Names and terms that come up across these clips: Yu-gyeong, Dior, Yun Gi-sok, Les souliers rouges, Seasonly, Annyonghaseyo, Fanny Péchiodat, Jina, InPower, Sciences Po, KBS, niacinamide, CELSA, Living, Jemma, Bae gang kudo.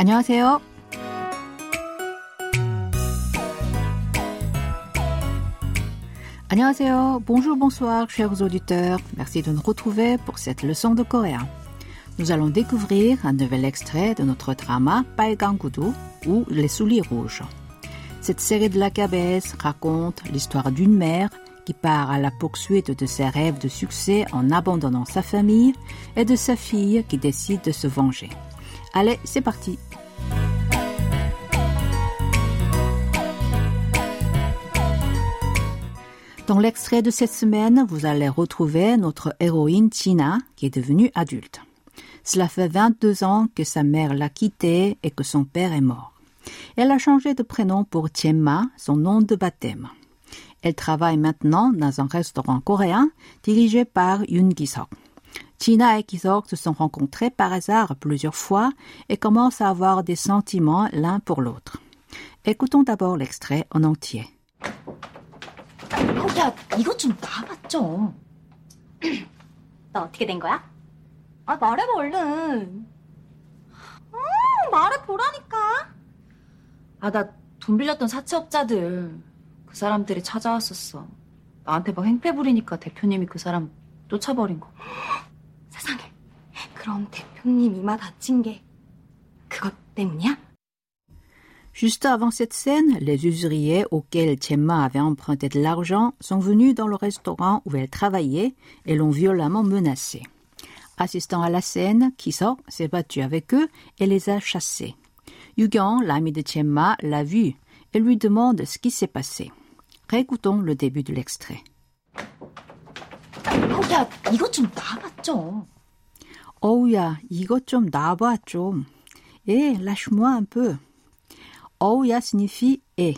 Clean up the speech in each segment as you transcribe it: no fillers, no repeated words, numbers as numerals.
안녕하세요. 안녕하세요. Bonjour, bonsoir, chers auditeurs. Merci de nous retrouver pour cette leçon de coréen. Nous allons découvrir un nouvel extrait de notre drama Bae gang kudo ou Les souliers rouges. Cette série de la KBS raconte l'histoire d'une mère qui part à la poursuite de ses rêves de succès en abandonnant sa famille et de sa fille qui décide de se venger. Allez, c'est parti! Dans l'extrait de cette semaine, vous allez retrouver notre héroïne Jina qui est devenue adulte. Cela fait 22 ans que sa mère l'a quittée et que son père est mort. Elle a changé de prénom pour Jemma, son nom de baptême. Elle travaille maintenant dans un restaurant coréen dirigé par Yun Gi-sok. Jina et Gi-sok se sont rencontrés par hasard plusieurs fois et commencent à avoir des sentiments l'un pour l'autre. Écoutons d'abord l'extrait en entier. 야, 이것 좀 놔봐 좀. 너 어떻게 된 거야? 아, 말해봐 얼른. 말해보라니까. 아, 나 돈 빌렸던 사채업자들. 그 사람들이 찾아왔었어. 나한테 막 행패 부리니까 대표님이 그 사람 쫓아버린 거. 세상에. 그럼 대표님 이마 다친 게 그것 때문이야? Juste avant cette scène, les usuriers auxquels Jemma avait emprunté de l'argent sont venus dans le restaurant où elle travaillait et l'ont violemment menacée. Assistant à la scène, Gi-sok s'est battu avec eux et les a chassés. Yu-gyeong, l'ami de Jemma, l'a vu et lui demande ce qui s'est passé. Réécoutons le début de l'extrait. 어우야, 이것 좀 놔봐 좀. 어우야, 이것 좀 놔봐 좀. Eh, lâche-moi un peu. Oya signifie « et ».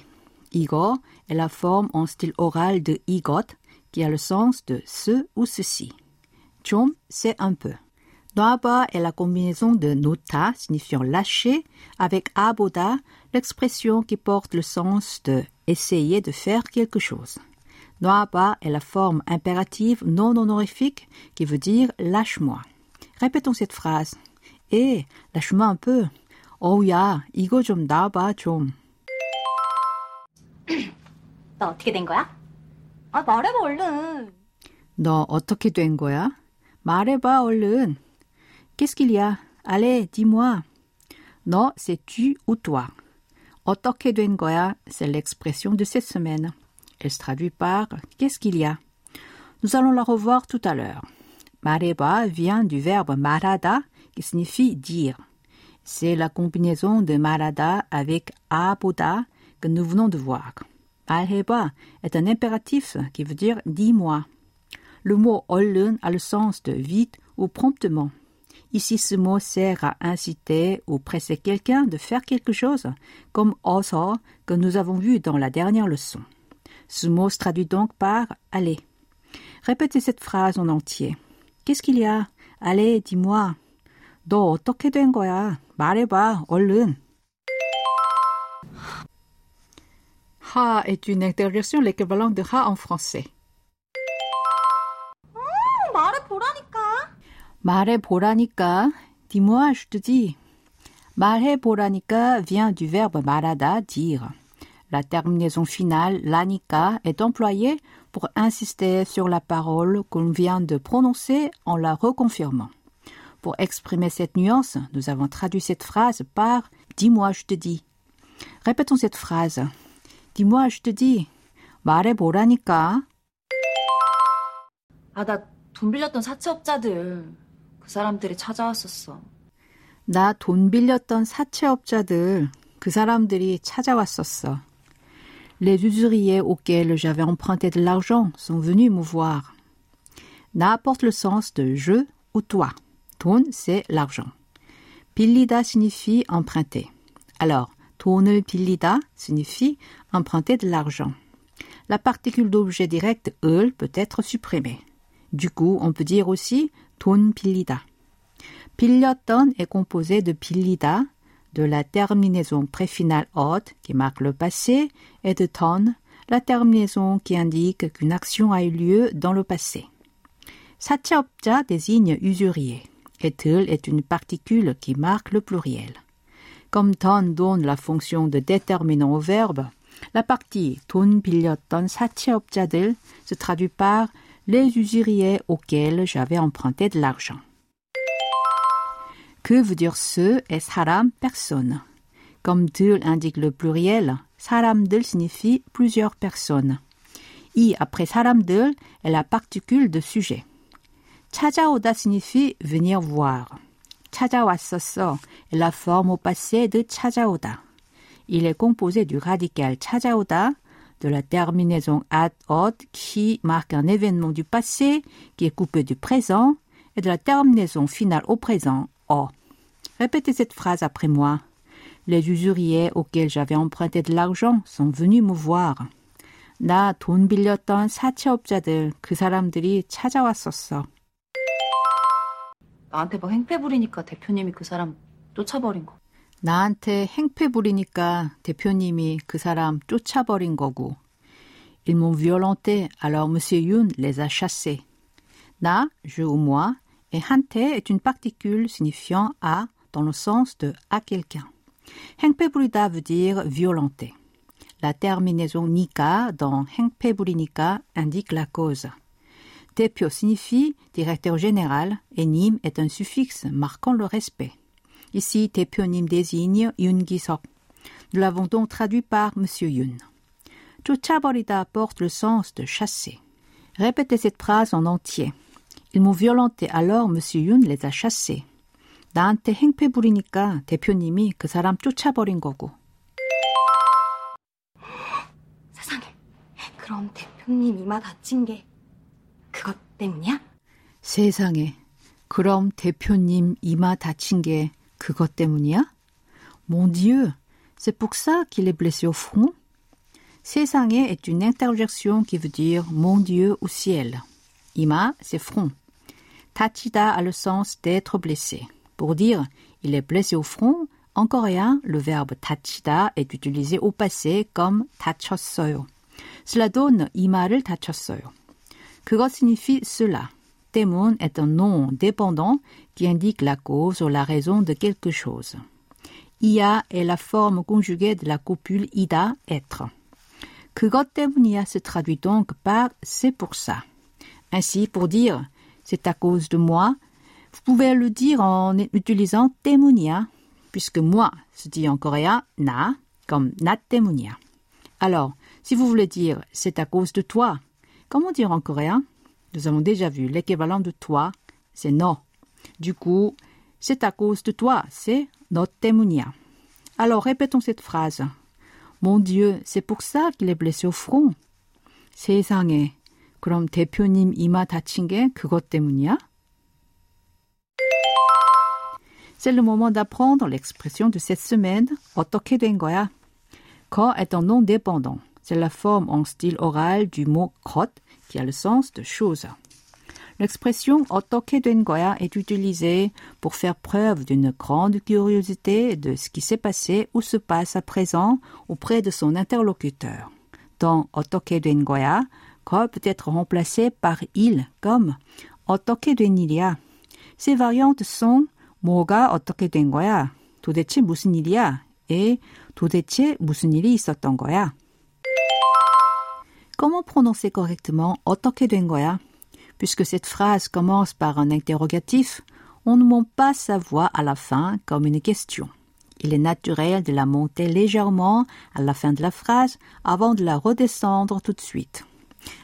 Igo est la forme en style oral de « igot » qui a le sens de « ce » ou « ceci ». Chom, c'est un peu. Noaba est la combinaison de « nota » signifiant « lâcher » avec « aboda », l'expression qui porte le sens de « essayer de faire quelque chose ». Noaba est la forme impérative non honorifique qui veut dire « lâche-moi ». Répétons cette phrase. « Eh, lâche-moi un peu ». 어우야, 이거 좀 놔봐, 좀. 너 어떻게 된 거야? 아, 말해봐, 얼른. 너 어떻게 된 거야? 말해봐, 얼른. Qu'est-ce qu'il y a? Allez, dis-moi. 너, c'est tu ou toi. 어떻게 된 거야? C'est l'expression de cette semaine. Elle se traduit par Qu'est-ce qu'il y a? Nous allons la revoir tout à l'heure. 말해봐 vient du verbe 말하다 qui signifie dire. C'est la combinaison de 말하다 avec aboda que nous venons de voir. 말해봐 est un impératif qui veut dire dis-moi. Le mot 얼른 a le sens de vite ou promptement. Ici, ce mot sert à inciter ou presser quelqu'un de faire quelque chose, comme 어서 que nous avons vu dans la dernière leçon. Ce mot se traduit donc par allez. Répétez cette phrase en entier. Qu'est-ce qu'il y a? Allez, dis-moi. 너 어떻게 된 거야? 말해봐, 얼른. Ha est une interjection, l'équivalent de ha en français. 말해보라니까. 말해보라니까. Dis-moi, je te dis. 말해보라니까 vient du verbe 말하다, dire. La terminaison finale, 라니까, est employée pour insister sur la parole qu'on vient de prononcer en la reconfirmant. Pour exprimer cette nuance, nous avons traduit cette phrase par « Dis-moi, je te dis ». Répétons cette phrase. « Dis-moi, je te dis ». 말해보라니까. 아, 나 돈 빌렸던 사채업자들. 그 사람들이 찾아왔었어. 나 돈 빌렸던 사채업자들. 그 사람들이 찾아왔었어. Les usuriers auxquels j'avais emprunté de l'argent sont venus me voir. 나 apporte le sens de « je » ou « toi ». 돈, c'est l'argent. 빌리다 signifie emprunter. Alors, 돈을 빌리다 signifie emprunter de l'argent. La particule d'objet direct eul peut être supprimée. Du coup, on peut dire aussi 돈 빌리다. 빌렸던 est composé de 빌리다, de la terminaison préfinale haute qui marque le passé et de ton, la terminaison qui indique qu'une action a eu lieu dans le passé. 사채업자 désigne usurier. Et « eul » est une particule qui marque le pluriel. Comme 돈 donne la fonction de déterminant au verbe, la partie 돈 빌렸던 사채업자들 se traduit par les usuriers auxquels j'avais emprunté de l'argent. Que veut dire ce et 사람, personne. Comme 들 indique le pluriel, 사람들 signifie plusieurs personnes. I après 사람들 est la particule de sujet. 찾아오다 signifie venir voir. 찾아왔었어 est la forme au passé de 찾아오다. Il est composé du radical 찾아오다, de la terminaison at-od qui marque un événement du passé qui est coupé du présent et de la terminaison finale au présent, o. Répétez cette phrase après moi. Les usuriers auxquels j'avais emprunté de l'argent sont venus me voir. 나 돈 빌렸던 사채업자들, 그 사람들이 찾아왔었어. 나한테 막 행패 부리니까 대표님이 그 사람 쫓아버린 거. 나한테 행패 부리니까 대표님이 그 사람 쫓아버린 거고. Ils m'ont violenté, alors Monsieur Yun les a chassés. Na, je ou moi, et hante est une particule signifiant à dans le sens de à quelqu'un. 행패 부리다 veut dire violenter. La terminaison nika dans 행패 부리니까 indique la cause. Tepio signifie directeur général et nim est un suffixe marquant le respect. Ici, Tepio nim désigne Yun Gi-sok. Nous l'avons donc traduit par Monsieur Yun. 쫓아버리다 porte le sens de chasser. Répétez cette phrase en entier. Ils m'ont violenté, alors Monsieur Yun les a chassés. 나한테 행패 부리니까 대표님이 그 사람 쫓아버린 거고. 세상에, 그럼 대표님 이마 다친 게 그것 때문이야? 세상에, 그럼 대표님 이마 다친 게 그것 때문이야? Mon Dieu, c'est pour ça qu'il est blessé au front? 세상에 est une interjection qui veut dire mon Dieu au ciel. Ima, c'est front. 다치다 a le sens d'être blessé. Pour dire « il est blessé au front », en coréen, le verbe « tachida » est utilisé au passé comme « tachossoyo ». Cela donne « ima를 tachossoyo ». Kego signifie « cela ». « Temon » est un nom dépendant qui indique la cause ou la raison de quelque chose. « Ia » est la forme conjuguée de la copule « ida » être. « Kego temunia » se traduit donc par « c'est pour ça ». Ainsi, pour dire « c'est à cause de moi », vous pouvez le dire en utilisant temunia, puisque moi se dit en coréen na, comme na temunia. Alors, si vous voulez dire c'est à cause de toi, comment dire en coréen? Nous avons déjà vu l'équivalent de toi, c'est no. Du coup, c'est à cause de toi, c'est no temunia. Alors, répétons cette phrase. Mon Dieu, c'est pour ça qu'il est blessé au front. 세상에, 그럼 대표님 이마 다친 게 그것 때문이야? C'est le moment d'apprendre l'expression de cette semaine, 어떻게 된 거야? 거 est un nom dépendant. C'est la forme en style oral du mot 것 qui a le sens de chose. L'expression 어떻게 된 거야 est utilisée pour faire preuve d'une grande curiosité de ce qui s'est passé ou se passe à présent auprès de son interlocuteur. Dans 어떻게 된 거야, 거 peut être remplacé par il comme 어떻게 된 일이야. Ces variantes sont 뭐가 어떻게 된 거야? 도대체 무슨 일이야? 에, 도대체 무슨 일이 있었던 거야? Comment prononcer correctement 어떻게 된 거야? Puisque cette phrase commence par un interrogatif, on ne monte pas sa voix à la fin comme une question. Il est naturel de la monter légèrement à la fin de la phrase avant de la redescendre tout de suite.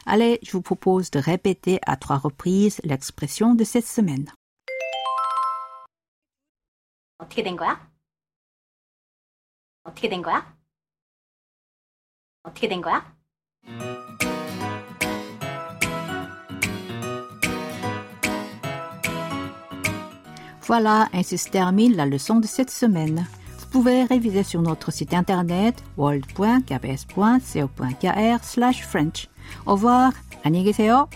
Allez, je vous propose de répéter à 3 reprises l'expression de cette semaine. 어떻게 된 거야? 어떻게 된 거야? 어떻게 된 거야? Voilà, ainsi se termine la leçon de cette semaine. Vous pouvez réviser sur notre site internet world.kbs.co.kr/french. Au revoir, 안녕히 계세요.